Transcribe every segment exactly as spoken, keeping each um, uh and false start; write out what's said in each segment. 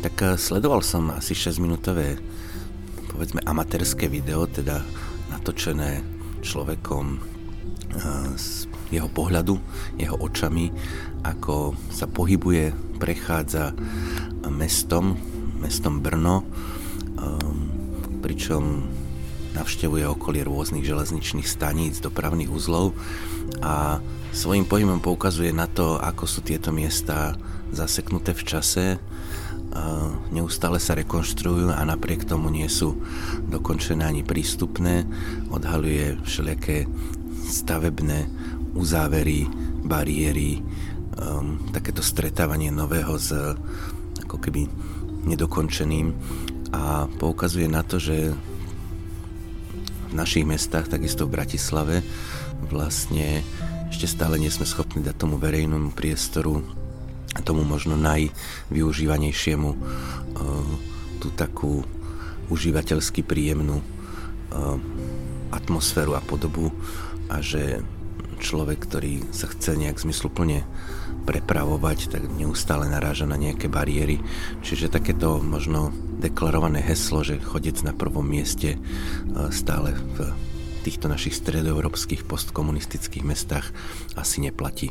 Tak sledoval som asi šesťminútové, povedzme, amatérske video, teda natočené človekom z jeho pohľadu, jeho očami, ako sa pohybuje, prechádza mestom, mestom Brno, pričom navštevuje okolie rôznych železničných staníc, dopravných uzlov a svojím pohybom poukazuje na to, ako sú tieto miesta zaseknuté v čase, neustále sa rekonštruujú a napriek tomu nie sú dokončené ani prístupné. Odhaľuje všelijaké stavebné uzávery, bariéry, takéto stretávanie nového s ako keby nedokončeným a poukazuje na to, že v našich mestách, takisto v Bratislave, vlastne ešte stále nie sme schopní dať tomu verejnému priestoru a tomu možno najvyužívanejšiemu e, tú takú užívateľsky príjemnú e, atmosféru a podobu a že človek, ktorý sa chce nejak zmysluplne prepravovať, tak neustále naráža na nejaké bariéry. Čiže takéto možno deklarované heslo, že chodec na prvom mieste stále v týchto našich stredoeurópskych postkomunistických mestách asi neplatí.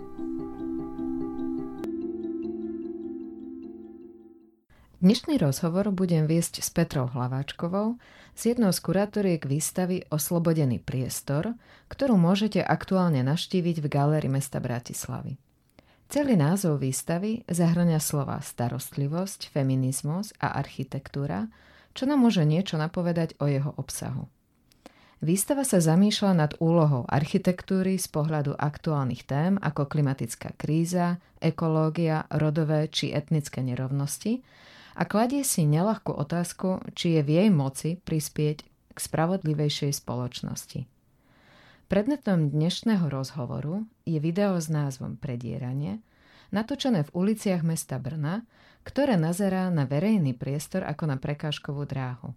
Dnešný rozhovor budem viesť s Petrou Hlaváčkovou, s jednou z kurátoriek výstavy Oslobodený priestor, ktorú môžete aktuálne navštíviť v Galérii mesta Bratislavy. Celý názov výstavy zahŕňa slová starostlivosť, feminizmus a architektúra, čo nám môže niečo napovedať o jeho obsahu. Výstava sa zamýšľa nad úlohou architektúry z pohľadu aktuálnych tém ako klimatická kríza, ekológia, rodové či etnické nerovnosti, a kladie si neľahkú otázku, či je v jej moci prispieť k spravodlivejšej spoločnosti. Predmetom dnešného rozhovoru je video s názvom Predieranie, natočené v uliciach mesta Brna, ktoré nazerá na verejný priestor ako na prekážkovú dráhu.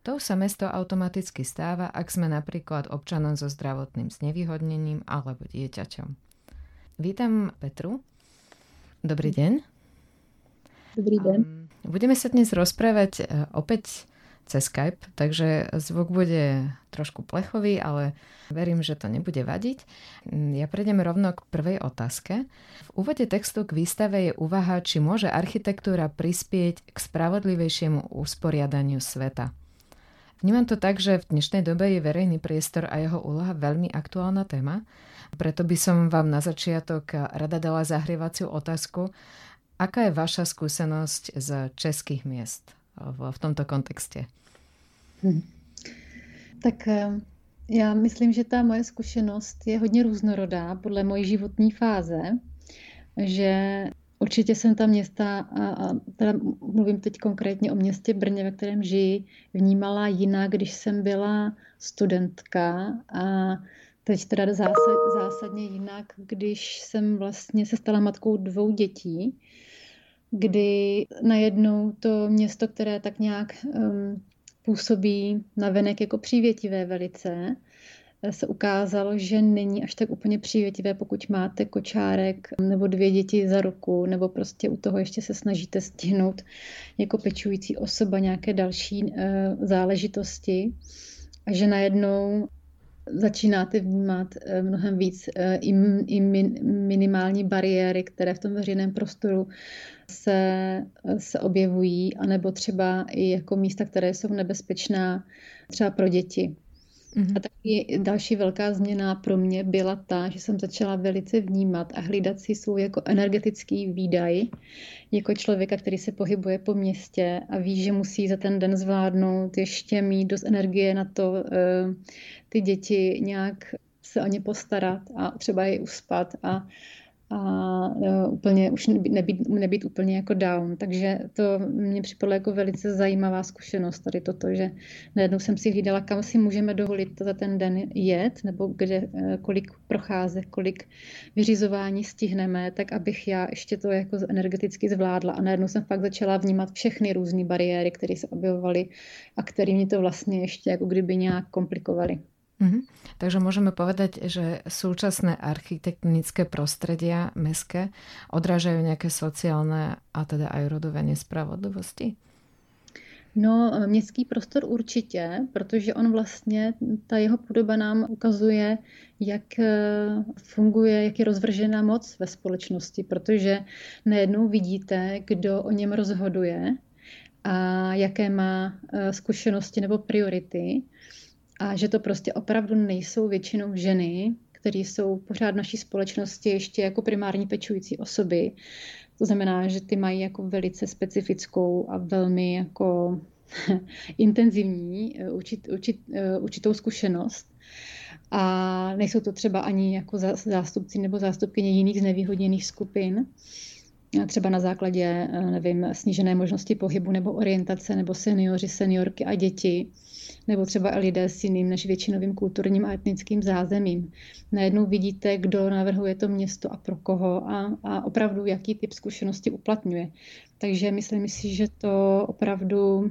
Tou sa mesto automaticky stáva, ak sme napríklad občanom so zdravotným znevýhodnením alebo dieťaťom. Vítam Petru. Dobrý deň. Dobrý deň. Um, budeme sa dnes rozprávať uh, opäť cez Skype, takže zvuk bude trošku plechový, ale verím, že to nebude vadiť. Ja prejdem rovno k prvej otázke. V úvode textu k výstave je úvaha, či môže architektúra prispieť k spravodlivejšiemu usporiadaniu sveta. Vnímam to tak, že v dnešnej dobe je verejný priestor a jeho úloha veľmi aktuálna téma, preto by som vám na začiatok rada dala zahrievaciu otázku. Aká je vaša skúsenosť z českých miest v tomto kontexte? Hmm. Tak já myslím, že ta moje zkušenost je hodně různorodá podle mojí životní fáze, že určitě jsem ta města, a teda mluvím teď konkrétně o městě Brně, ve kterém žiji, vnímala jinak, když jsem byla studentka a teď teda zásadně jinak, když jsem vlastně se stala matkou dvou dětí, kdy najednou to město, které tak nějak um, působí navenek jako přívětivé velice, se ukázalo, že není až tak úplně přívětivé, pokud máte kočárek nebo dvě děti za ruku, nebo prostě u toho ještě se snažíte stihnout jako pečující osoba nějaké další uh, záležitosti. A že najednou začínáte vnímat mnohem víc i, i min, minimální bariéry, které v tom veřejném prostoru se, se objevují, anebo třeba i jako místa, které jsou nebezpečná třeba pro děti. Mm-hmm. A taky další velká změna pro mě byla ta, že jsem začala velice vnímat a hlídat si svůj jako energetický výdaj, jako člověka, který se pohybuje po městě a ví, že musí za ten den zvládnout ještě mít dost energie na to, uh, ty děti nějak se o ně postarat a třeba je uspat a a úplně už nebýt, nebýt úplně jako down. Takže to mě připadlo jako velice zajímavá zkušenost tady toto, že najednou jsem si hlídala, kam si můžeme dovolit za ten den jet, nebo kde, kolik procházek, kolik vyřizování stihneme, tak abych já ještě to jako energeticky zvládla. A najednou jsem fakt začala vnímat všechny různé bariéry, které se objevovaly a které mě to vlastně ještě jako kdyby nějak komplikovaly. Mhm. Takže môžeme povedať, že súčasné architektonické prostredia mestské odrážajú nejaké sociálne a teda aj rodové nespravodlivosti? No, městský prostor určitě, protože on vlastně, ta jeho podoba nám ukazuje, jak funguje, jak je rozvržená moc ve společnosti, protože najednou vidíte, kdo o něm rozhoduje a jaké má zkušenosti nebo priority. A že to prostě opravdu nejsou většinou ženy, které jsou pořád v naší společnosti ještě jako primární pečující osoby. To znamená, že ty mají jako velice specifickou a velmi jako intenzivní určit, určit, určitou zkušenost. A nejsou to třeba ani jako zástupci nebo zástupkyně jiných znevýhodněných skupin. Třeba na základě, nevím, snížené možnosti pohybu nebo orientace, nebo seniori, seniorky a děti, nebo třeba lidé s jiným než většinovým kulturním a etnickým zázemím. Najednou vidíte, kdo navrhuje to město a pro koho a, a opravdu jaký typ zkušenosti uplatňuje. Takže myslím si, že to opravdu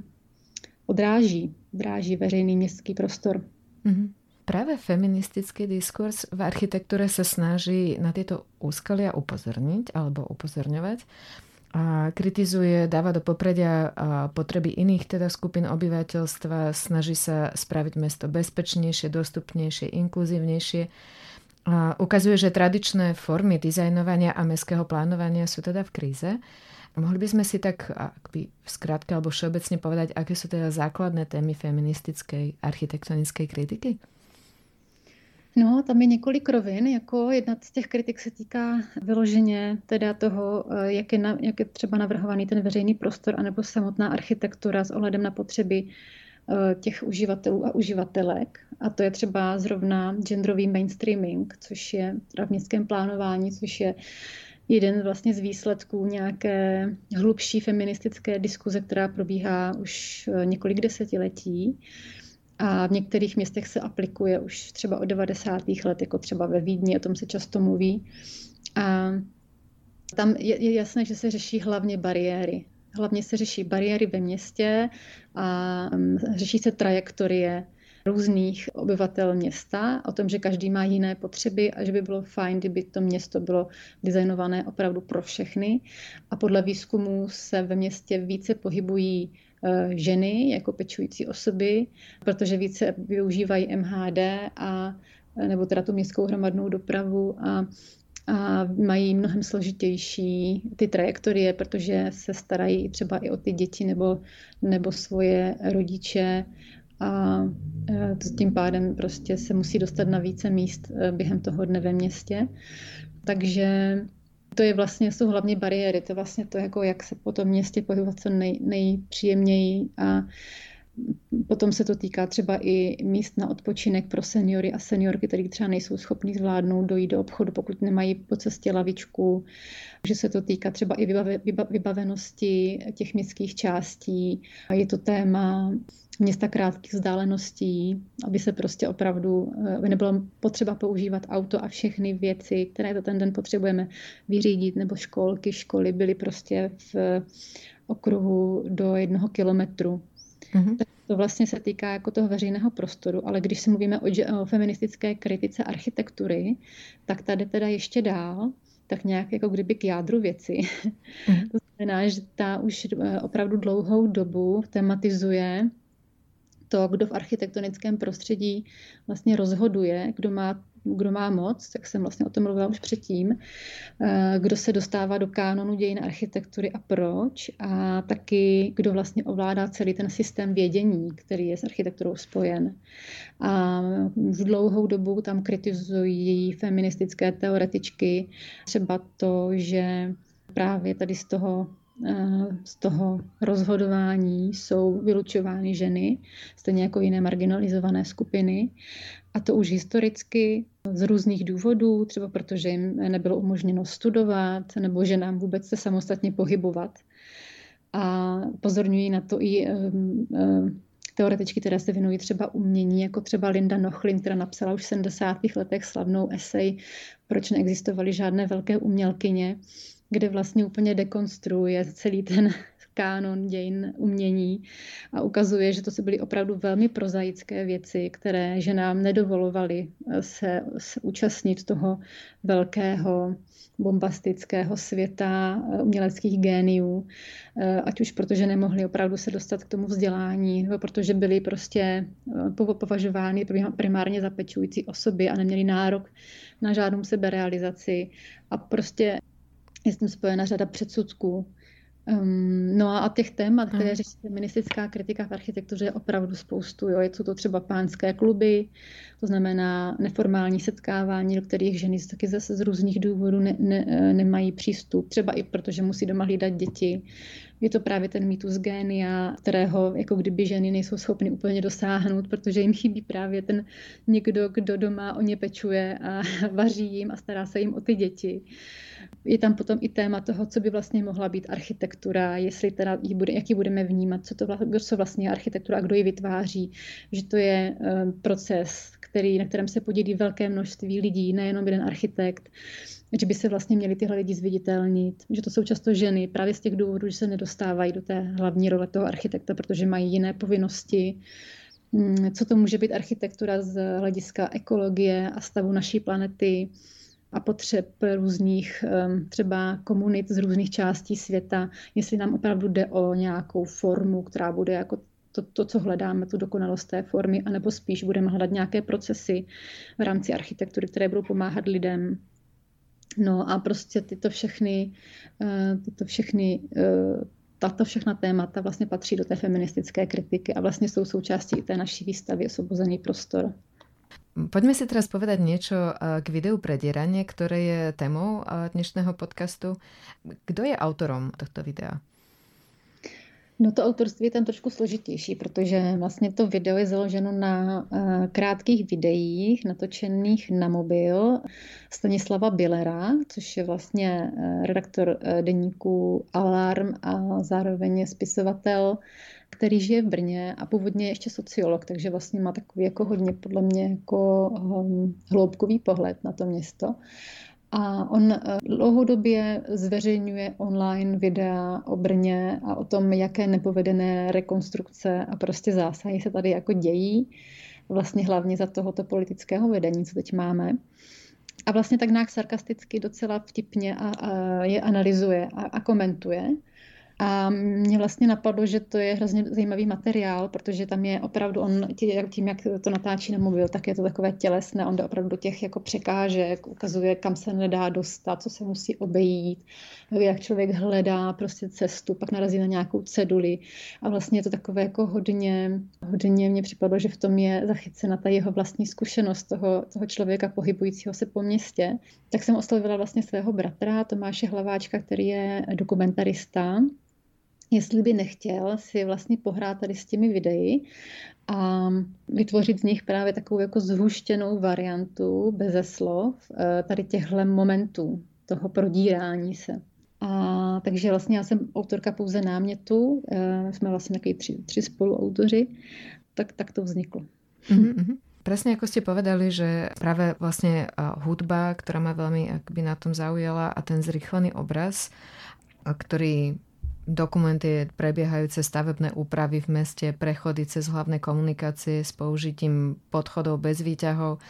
odráží, odráží veřejný městský prostor. Mm-hmm. Práve feministický diskurs v architektúre sa snaží na tieto úskalia upozorniť alebo upozorňovať a kritizuje, dáva do popredia potreby iných teda skupín obyvateľstva, snaží sa spraviť mesto bezpečnejšie, dostupnejšie, inkluzívnejšie. A ukazuje, že tradičné formy dizajnovania a mestského plánovania sú teda v kríze. Mohli by sme si tak akby v skratke alebo všeobecne povedať, aké sú teda základné témy feministickej architektonickej kritiky? No, tam je několik rovin, jako jedna z těch kritik se týká vyloženě teda toho, jak je, na, jak je třeba navrhovaný ten veřejný prostor anebo samotná architektura s ohledem na potřeby těch uživatelů a uživatelek. A to je třeba zrovna genderový mainstreaming, což je v městském plánování, což je jeden vlastně z výsledků nějaké hlubší feministické diskuze, která probíhá už několik desetiletí. A v některých městech se aplikuje už třeba od devadesátých let, jako třeba ve Vídni, o tom se často mluví. A tam je, je jasné, že se řeší hlavně bariéry. Hlavně se řeší bariéry ve městě a řeší se trajektorie různých obyvatel města, o tom, že každý má jiné potřeby a že by bylo fajn, kdyby to město bylo designované opravdu pro všechny. A podle výzkumů se ve městě více pohybují ženy jako pečující osoby, protože více využívají em há dé a, nebo teda tu městskou hromadnou dopravu a, a mají mnohem složitější ty trajektorie, protože se starají třeba i o ty děti nebo, nebo svoje rodiče a tím pádem prostě se musí dostat na více míst během toho dne ve městě. Takže to je vlastně, jsou hlavně bariéry, to je vlastně to, jako jak se po tom městě pohybovat co nej, nejpříjemněji a potom se to týká třeba i míst na odpočinek pro seniory a seniorky, který třeba nejsou schopní zvládnout dojít do obchodu, pokud nemají po cestě lavičku, že se to týká třeba i vybave, vybavenosti těch městských částí a je to téma města krátkých vzdáleností, aby se prostě opravdu nebylo potřeba používat auto a všechny věci, které za ten den potřebujeme vyřídit, nebo školky, školy byly prostě v okruhu do jednoho kilometru. Mm-hmm. To vlastně se týká jako toho veřejného prostoru, ale když si mluvíme o, o feministické kritice architektury, tak tady teda ještě dál, tak nějak jako kdyby k jádru věci. Mm-hmm. To znamená, že ta už opravdu dlouhou dobu tematizuje to, kdo v architektonickém prostředí vlastně rozhoduje, kdo má, kdo má moc, tak jsem vlastně o tom mluvila už předtím, kdo se dostává do kánonu dějin architektury a proč a taky kdo vlastně ovládá celý ten systém vědění, který je s architekturou spojen. A v dlouhou dobu tam kritizují feministické teoretičky třeba to, že právě tady z toho z toho rozhodování jsou vylučovány ženy, stejně jako jiné marginalizované skupiny. A to už historicky, z různých důvodů, třeba protože jim nebylo umožněno studovat nebo že nám vůbec se samostatně pohybovat. A pozorňují na to i um, um, teoretičky, které se věnují třeba umění, jako třeba Linda Nochlin, která napsala už v sedmdesátých letech slavnou esej Proč neexistovaly žádné velké umělkyně, kde vlastně úplně dekonstruuje celý ten kánon dějin umění a ukazuje, že to se byly opravdu velmi prozaické věci, které ženám nedovolovaly se, se účastnit toho velkého bombastického světa uměleckých géniů, ať už protože nemohli opravdu se dostat k tomu vzdělání, nebo protože byly prostě považovány primárně za pečující osoby a neměli nárok na žádnou seberealizaci a prostě je s tím spojena řada předsudků. Um, no a těch témat, které řeší feministická kritika v architektuře, je opravdu spoustu. Jo. Jsou to třeba pánské kluby, to znamená neformální setkávání, do kterých ženy taky zase z různých důvodů ne, ne, nemají přístup. Třeba i protože musí doma hlídat děti. Je to právě ten mýtus génia, kterého jako kdyby ženy nejsou schopny úplně dosáhnout, protože jim chybí právě ten někdo, kdo doma o ně pečuje a vaří jim a stará se jim o ty děti. Je tam potom i téma toho, co by vlastně mohla být architektura, jestli teda jí bude, jak ji budeme vnímat, co to co vlastně je architektura a kdo ji vytváří, že to je proces, který, na kterém se podílí velké množství lidí, nejenom jeden architekt, že by se vlastně měli tyhle lidi zviditelnit, že to jsou často ženy právě z těch důvodů, že se nedostávají do té hlavní role toho architekta, protože mají jiné povinnosti. Co to může být architektura z hlediska ekologie a stavu naší planety a potřeb různých třeba komunit z různých částí světa, jestli nám opravdu jde o nějakou formu, která bude jako to, to, co hledáme, tu dokonalost té formy, anebo spíš budeme hledat nějaké procesy v rámci architektury, které budou pomáhat lidem. No a prostě tyto všechny, tyto všechny, tato všechna témata vlastně patří do té feministické kritiky a vlastně jsou součástí té naší výstavy Oslobozený prostor. Poďme si teraz povedať niečo k videu Predieranie, ktoré je témou dnešného podcastu. Kto je autorom tohto videa? No to autorství je tam trošku složitější, protože vlastně to video je založeno na krátkých videích natočených na mobil Stanislava Billera, což je vlastně redaktor deníku Alarm a zároveň spisovatel, který žije v Brně a původně je ještě sociolog, takže vlastně má takový jako hodně podle mě jako hloubkový pohled na to město. A on dlouhodobě zveřejňuje online videa o Brně a o tom, jaké nepovedené rekonstrukce a prostě zásahy se tady jako dějí. Vlastně hlavně za tohoto politického vedení, co teď máme. A vlastně tak nějak sarkasticky docela vtipně a, a je analyzuje a, a komentuje. A mě vlastně napadlo, že to je hrozně zajímavý materiál, protože tam je opravdu, on tím, jak to natáčí na mobil, tak je to takové tělesné, on jde opravdu do těch jako překážek, ukazuje, kam se nedá dostat, co se musí obejít, jak člověk hledá prostě cestu, pak narazí na nějakou ceduli. A vlastně je to takové jako hodně, hodně mě připadlo, že v tom je zachycena ta jeho vlastní zkušenost toho, toho člověka pohybujícího se po městě. Tak jsem oslovila vlastně svého bratra Tomáše Hlaváčka, který je dokumentarista, jestli by nechtěl si vlastně pohrát tady s těmi videí a vytvořit z nich právě takovou jako zhuštěnou variantu beze slov tady těchto momentů, toho prodírání se. A takže vlastně já jsem autorka pouze námětu, jsme vlastně takový tři, tři spoluautoři, tak, tak to vzniklo. Mm-hmm. Presne ako ste povedali, že práve vlastne hudba, ktorá ma veľmi akby na tom zaujala a ten zrýchlený obraz, ktorý dokumentuje prebiehajúce stavebné úpravy v meste, prechody cez hlavné komunikácie s použitím podchodov bez výťahov,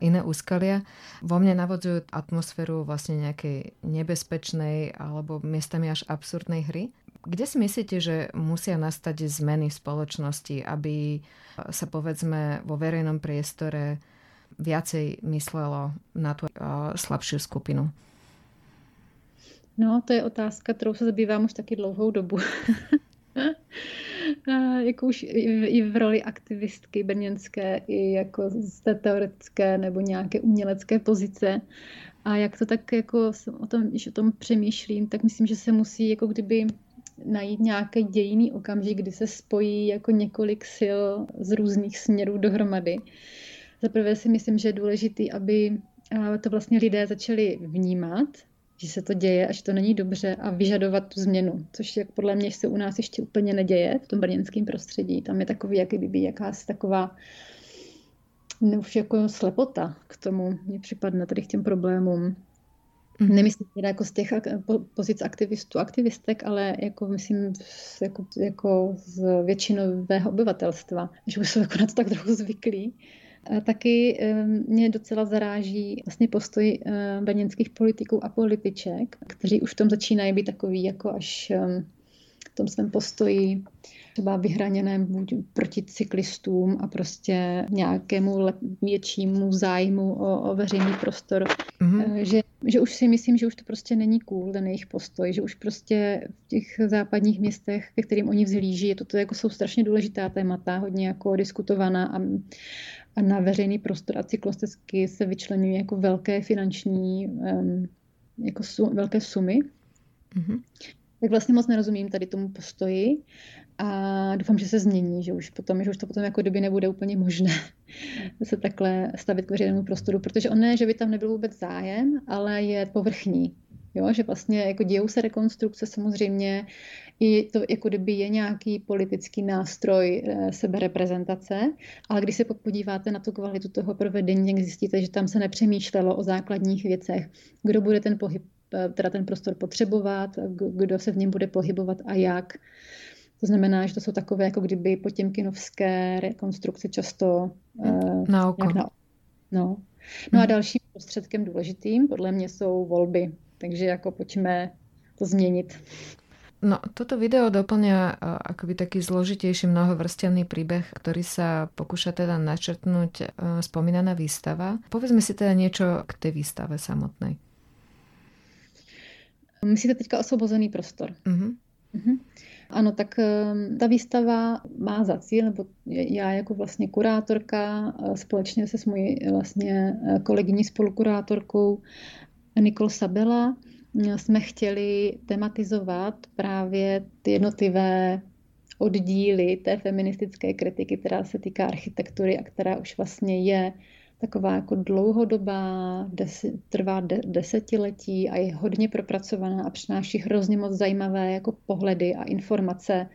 iné úskalia. Vo mne navodzujú atmosféru vlastne nejakej nebezpečnej alebo miestami až absurdnej hry. Kde si myslíte, že musia nastať zmeny v spoločnosti, aby sa povedzme vo verejnom priestore viacej myslelo na tú slabšiu skupinu? No, to je otázka, kterou se zabývám už taky dlouhou dobu. Jako už i v roli aktivistky brněnské, i jako z té teoretické nebo nějaké umělecké pozice. A jak to tak jako o tom, když o tom přemýšlím, tak myslím, že se musí jako kdyby najít nějaký dějinný okamžik, kdy se spojí jako několik sil z různých směrů dohromady. Zaprvé si myslím, že je důležitý, aby to vlastně lidé začali vnímat, že se to děje a že to není dobře a vyžadovat tu změnu, což jak podle mě se u nás ještě úplně neděje v tom brněnském prostředí. Tam je takový, jak kdyby jakási taková no, už jako slepota k tomu, mě připadne tady k těm problémům. Mm. Nemyslím teda jako z těch pozic aktivistů, aktivistek, ale jako myslím jako, jako z většinového obyvatelstva, že už jsou jako na to tak trochu zvyklí. A taky mě docela zaráží vlastně postoj brněnských politiků a političek, kteří už v tom začínají být takový jako až v tom svém postoji třeba vyhraněném buď proti cyklistům a prostě nějakému lep, většímu zájmu o, o veřejný prostor. Mm-hmm. Že, že už si myslím, že už to prostě není cool ten jejich postoj, že už prostě v těch západních městech, ke kterým oni vzhlíží, je to, to jako jsou strašně důležitá témata, hodně jako diskutovaná a, a na veřejný prostor a cyklostezky se vyčlenují jako velké finanční um, jako sum, velké sumy. Mm-hmm. Tak vlastně moc nerozumím tady tomu postoji a doufám, že se změní, že už potom, že už to potom jako doby nebude úplně možné se takhle stavit k veřejnému prostoru, protože on ne, že by tam nebyl vůbec zájem, ale je povrchní, jo? Že vlastně jako dějou se rekonstrukce samozřejmě, i to jako doby je nějaký politický nástroj e, sebereprezentace, ale když se podíváte na tu kvalitu toho provedení, tak zjistíte, že tam se nepřemýšlelo o základních věcech, kdo bude ten pohyb teda ten prostor potřebovat, kdo se v něm bude pohybovat a jak. To znamená, že to jsou takové, jako kdyby potěmkinovské rekonstrukce často na oko. Na, no. no a dalším prostředkem důležitým podle mě jsou volby. Takže jako pojďme to změnit. No, toto video doplňa akoby taký zložitejší mnohovrstevný príbeh, ktorý sa pokúša teda načrtnúť spomínaná výstava. Povedzme si teda niečo k tej výstave samotnej. Myslíte teďka Oslobozený prostor? Uh-huh. Uh-huh. Ano, tak um, ta výstava má za cíl, nebo já jako vlastně kurátorka společně se s mojí vlastně kolegyní spolukurátorkou Nikol Sabela jsme chtěli tematizovat právě ty jednotlivé oddíly té feministické kritiky, která se týká architektury a která už vlastně je taková jako dlouhodobá, desi, trvá de, desetiletí a je hodně propracovaná a přináší hrozně moc zajímavé jako pohledy a informace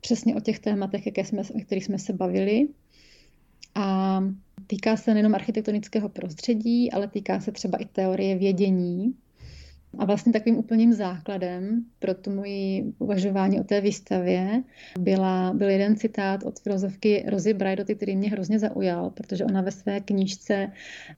přesně o těch tématech, jaké jsme, o kterých jsme se bavili. A týká se nejenom architektonického prostředí, ale týká se třeba i teorie vědění. A vlastně takovým úplným základem pro to moje uvažování o té výstavě byla, byl jeden citát od filozofky Rosie Braidotti, který mě hrozně zaujal, protože ona ve své knížce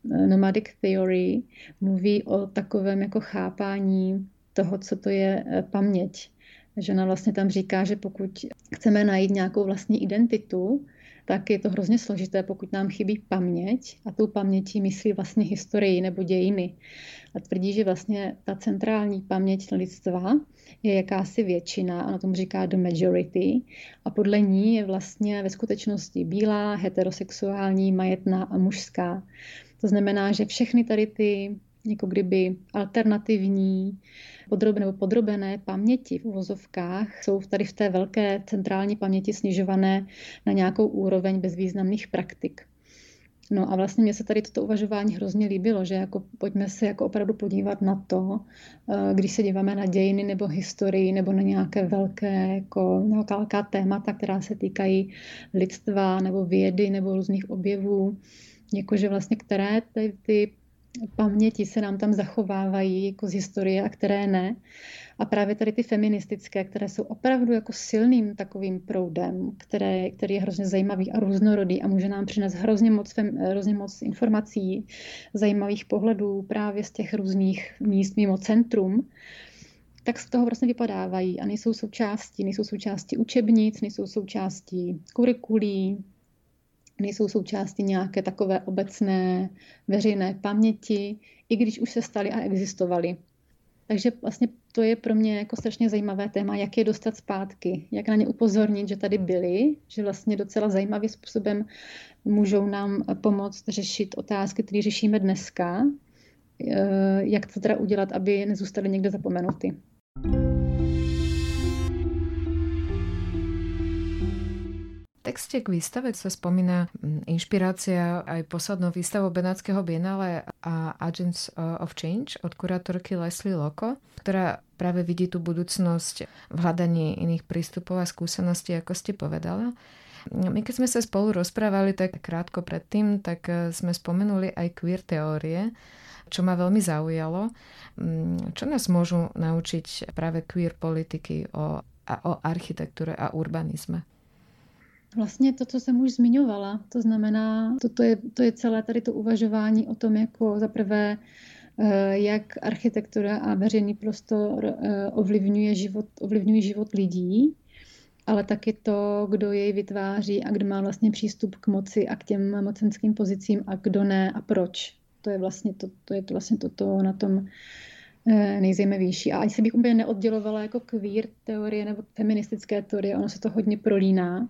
Nomadic Theory mluví o takovém jako chápání toho, co to je paměť. Že ona vlastně tam říká, že pokud chceme najít nějakou vlastní identitu, tak je to hrozně složité, pokud nám chybí paměť a tou pamětí myslí vlastně historii nebo dějiny. A tvrdí, že vlastně ta centrální paměť lidstva je jakási většina, ona tomu říká the majority, a podle ní je vlastně ve skutečnosti bílá, heterosexuální, majetná a mužská. To znamená, že všechny tady ty jako kdyby alternativní podrob, nebo podrobené paměti v uvozovkách jsou tady v té velké centrální paměti snižované na nějakou úroveň bezvýznamných praktik. No a vlastně mně se tady toto uvažování hrozně líbilo, že jako pojďme se jako opravdu podívat na to, když se díváme na dějiny nebo historii nebo na nějaké velké, jako, velká témata, která se týkají lidstva nebo vědy nebo různých objevů, jakože vlastně které ty, ty paměti se nám tam zachovávají jako z historie a které ne. A právě tady ty feministické, které jsou opravdu jako silným takovým proudem, které, který je hrozně zajímavý a různorodý a může nám přinést hrozně moc, hrozně moc informací, zajímavých pohledů právě z těch různých míst mimo centrum, tak z toho vlastně vypadávají a nejsou součástí, nejsou součástí učebnic, nejsou součástí kurikulí, nejsou součástí nějaké takové obecné veřejné paměti, i když už se staly a existovaly. Takže vlastně to je pro mě jako strašně zajímavé téma, jak je dostat zpátky, jak na ně upozornit, že tady byly, že vlastně docela zajímavým způsobem můžou nám pomoct řešit otázky, které řešíme dneska, jak to teda udělat, aby nezůstaly někde zapomenuty. Tak texte k výstave sa spomína inšpirácia aj poslednou výstavou Benátskeho Bienále a Agents of Change od kurátorky Leslie Loco, ktorá práve vidí tú budúcnosť v hľadaní iných prístupov a skúseností, ako ste povedala. My keď sme sa spolu rozprávali tak krátko predtým, tak sme spomenuli aj queer teórie, čo ma veľmi zaujalo. Čo nás môžu naučiť práve queer politiky o a o architektuře a urbanisme? Vlastně to, co jsem už zmiňovala, to znamená, to, to, je, to je celé tady to uvažování o tom, jako zaprvé, jak architektura a veřejný prostor ovlivňuje život, ovlivňuje život lidí, ale taky to, kdo jej vytváří a kdo má vlastně přístup k moci a k těm mocenským pozicím a kdo ne a proč. To je vlastně to, to je to vlastně toto na tom nejzajímavější. A ani se bych úplně neoddělovala jako queer teorie nebo feministické teorie, ono se to hodně prolíná.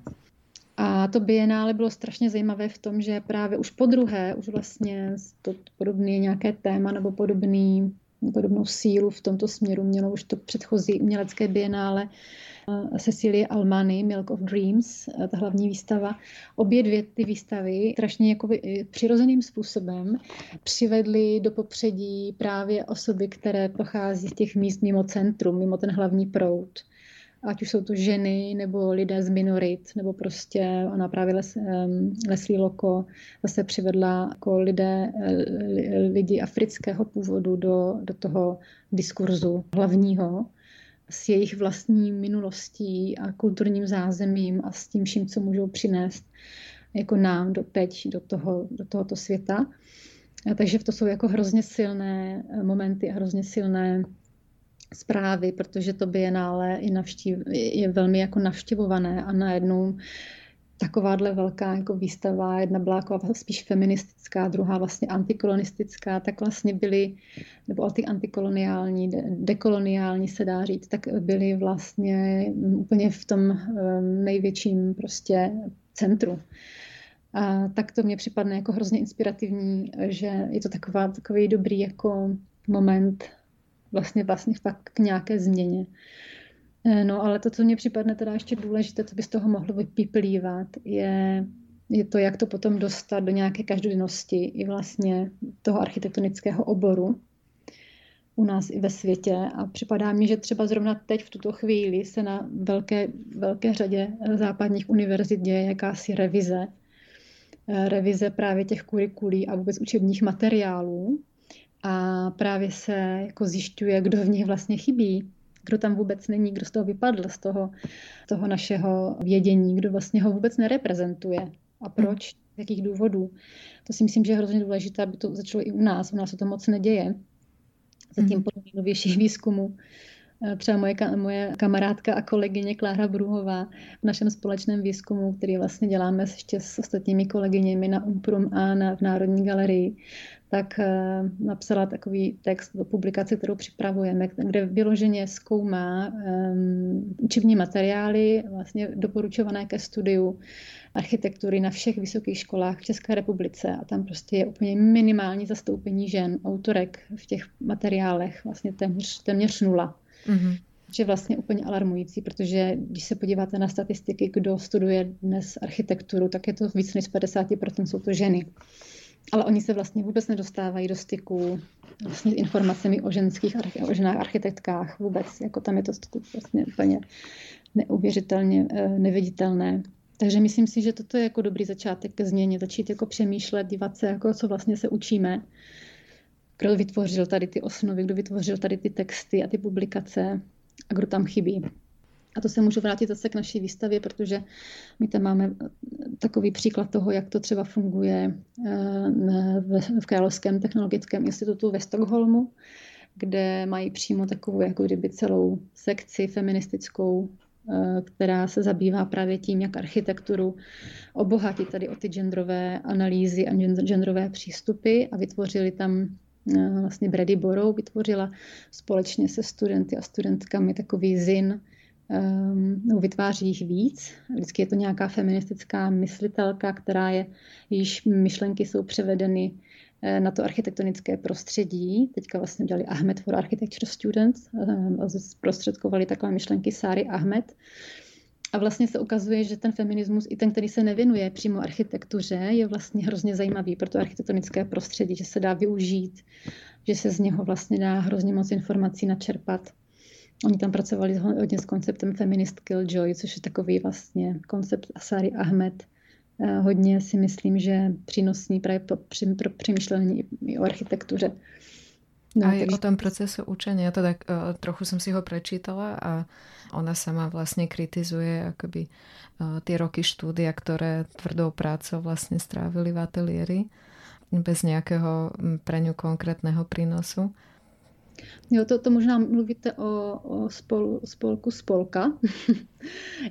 A to bienále bylo strašně zajímavé v tom, že právě už po druhé, už vlastně to podobný nějaké téma nebo podobný, podobnou sílu v tomto směru mělo už to předchozí umělecké bienále Cecilie Alemani, Milk of Dreams, ta hlavní výstava. Obě dvě ty výstavy strašně jako přirozeným způsobem přivedly do popředí právě osoby, které pochází z těch míst mimo centrum, mimo ten hlavní proud. Ať už jsou to ženy, nebo lidé z minorit, nebo prostě ona právě les, Leslie Loco zase přivedla jako lidé, lidi afrického původu do, do toho diskurzu hlavního, s jejich vlastní minulostí a kulturním zázemím a s tím vším, co můžou přinést jako nám do teď, do, toho, do tohoto světa. A takže to jsou jako hrozně silné momenty a hrozně silné zprávy, protože to bienále je, navštív, je velmi jako navštěvované a najednou takováhle velká jako výstava, jedna byla jako spíš feministická, druhá vlastně antikolonistická, tak vlastně byly, nebo ty antikoloniální, dekoloniální se dá říct, tak byly vlastně úplně v tom největším prostě centru. A tak to mně připadne jako hrozně inspirativní, že je to taková, takový dobrý jako moment vlastně vlastně tak k nějaké změně. No ale to, co mně připadne teda ještě důležité, co by z toho mohlo vyplývat, je, je to, jak to potom dostat do nějaké každodennosti i vlastně toho architektonického oboru u nás i ve světě. A připadá mi, že třeba zrovna teď v tuto chvíli se na velké, velké řadě západních univerzit děje jakási revize. Revize právě těch kurikulí a vůbec učebních materiálů. A právě se jako zjišťuje, kdo v nich vlastně chybí. Kdo tam vůbec není, kdo z toho vypadl, z toho, toho našeho vědění, kdo vlastně ho vůbec nereprezentuje a proč, z jakých důvodů. To si myslím, že je hrozně důležité, aby to začalo i u nás. U nás se to moc neděje. Zatím podle nejnovějších výzkumů. Třeba moje, moje kamarádka a kolegyně Klára Bruhová v našem společném výzkumu, který vlastně děláme ještě s ostatními kolegyněmi na UPROM a na, v Národní galerii, tak uh, napsala takový text do publikace, kterou připravujeme, kde vyloženě zkoumá um, učební materiály vlastně doporučované ke studiu architektury na všech vysokých školách v České republice. A tam prostě je úplně minimální zastoupení žen, autorek v těch materiálech, vlastně téměř, téměř nula. Mm-hmm. Že je vlastně úplně alarmující, protože když se podíváte na statistiky, kdo studuje dnes architekturu, tak je to víc než padesát procent jsou to ženy. Ale oni se vlastně vůbec nedostávají do styku vlastně s informacemi o ženských o ženách architektkách vůbec. Jako tam je to vlastně úplně neuvěřitelně neviditelné. Takže myslím si, že toto je jako dobrý začátek ke změně. Začít jako přemýšlet, dívat se, jako co vlastně se učíme. Kdo vytvořil tady ty osnovy, kdo vytvořil tady ty texty a ty publikace a kdo tam chybí. A to se můžu vrátit zase k naší výstavě, protože my tam máme takový příklad toho, jak to třeba funguje v Královském technologickém institutu ve Stockholmu, kde mají přímo takovou jako kdyby celou sekci feministickou, která se zabývá právě tím, jak architekturu obohatí tady o ty genderové analýzy a genderové přístupy a vytvořili tam vlastně Brady Borou vytvořila společně se studenty a studentkami takový zin, um, vytváří jich víc. Vždycky je to nějaká feministická myslitelka, která je, jejíž myšlenky jsou převedeny na to architektonické prostředí. Teďka vlastně udělali Ahmed for Architecture Students, um, zprostředkovali takové myšlenky Sary Ahmed. A vlastně se ukazuje, že ten feminismus, i ten, který se nevěnuje přímo architektuře, je vlastně hrozně zajímavý pro to architektonické prostředí, že se dá využít, že se z něho vlastně dá hrozně moc informací načerpat. Oni tam pracovali hodně s konceptem Feminist Killjoy, což je takový vlastně koncept Sary Ahmed. Hodně si myslím, že přínosný právě pro, pro přemýšlení i o architektuře. No, aj takže... o tom procese učenia, teda uh, trochu som si ho prečítala a ona sama vlastne kritizuje akoby uh, tie roky štúdia, ktoré tvrdou prácou vlastne strávili v ateliéri bez nejakého pre ňu konkrétneho prínosu. Jo, to, to možná mluvíte o, o spol, spolku Spolka,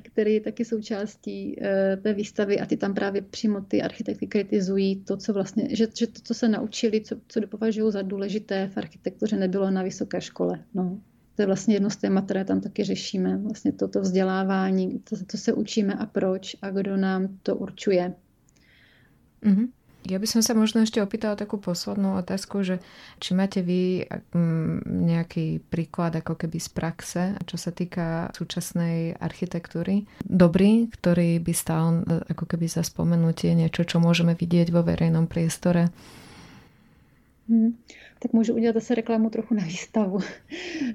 který je taky součástí e, té výstavy, a ty tam právě přímo ty architekty kritizují to, co vlastně, že, že to, co se naučili, co, co považují za důležité v architektuře, nebylo na vysoké škole. No. To je vlastně jedno z témat, které tam taky řešíme. Vlastně toto vzdělávání, to, to se učíme a proč a kdo nám to určuje. Mhm. Ja by som sa možno ešte opýtala takú poslednú otázku, že či máte vy nejaký príklad ako keby z praxe, čo sa týka súčasnej architektúry, dobrý, ktorý by stál ako keby za spomenutie, niečo, čo môžeme vidieť vo verejnom priestore? Hmm. Tak můžu udělat zase reklamu trochu na výstavu,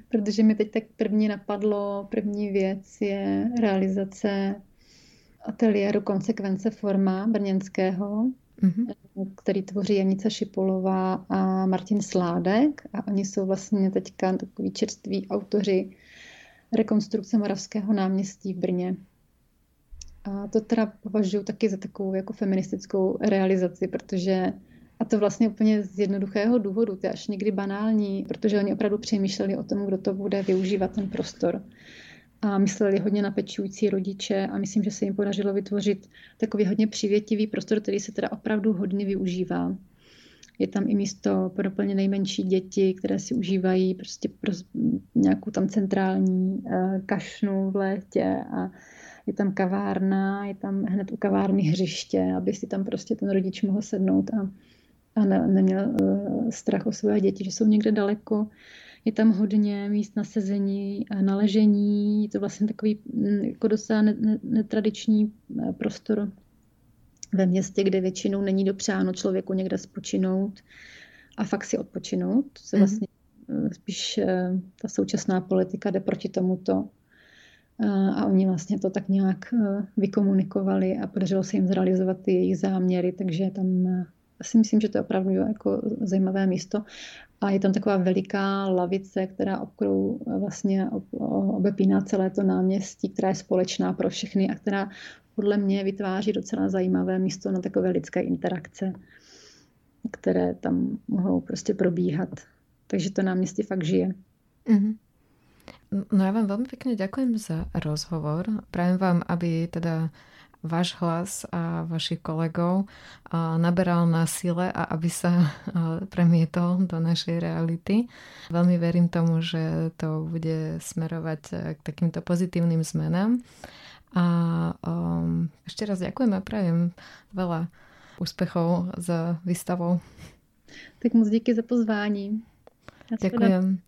protože mi teď tak první napadlo, první věc je realizace ateliéru Konsekvence forma brněnského, Mm-hmm. který tvoří Janica Šipolová a Martin Sládek, a oni jsou vlastně teďka takový čerství autoři rekonstrukce Moravského náměstí v Brně. A to teda považuji taky za takovou jako feministickou realizaci, protože, a to vlastně úplně z jednoduchého důvodu, to je až někdy banální, protože oni opravdu přemýšleli o tom, kdo to bude využívat ten prostor. A mysleli hodně na pečující rodiče a myslím, že se jim podařilo vytvořit takový hodně přivětivý prostor, který se teda opravdu hodně využívá. Je tam i místo pro úplně nejmenší děti, které si užívají prostě pro nějakou tam centrální kašnu v létě, a je tam kavárna, je tam hned u kavárny hřiště, aby si tam prostě ten rodič mohl sednout a, a ne, neměl strach o své děti, že jsou někde daleko. Je tam hodně míst na sezení a na ležení. Je to vlastně takový jako docela netradiční prostor ve městě, kde většinou není dopřáno člověku někde spočinout a fakt si odpočinout. To se vlastně spíš ta současná politika jde proti tomuto. A oni vlastně to tak nějak vykomunikovali a podařilo se jim zrealizovat ty jejich záměry, takže tam... Já si myslím, že to je opravdu jako zajímavé místo. A je tam taková veliká lavice, která obkrou, vlastně obepíná celé to náměstí, která je společná pro všechny a která podle mě vytváří docela zajímavé místo na takové lidské interakce, které tam mohou prostě probíhat. Takže to náměstí fakt žije. Mm-hmm. No ja vám veľmi pekne ďakujem za rozhovor. Prajem vám, aby teda váš hlas a vašich kolegov naberal na sile a aby sa premietol do našej reality. Veľmi verím tomu, že to bude smerovať k takýmto pozitívnym zmenám. A um, ešte raz ďakujem a prajem veľa úspechov s výstavou. Tak moc díky za pozvání. Ďakujem.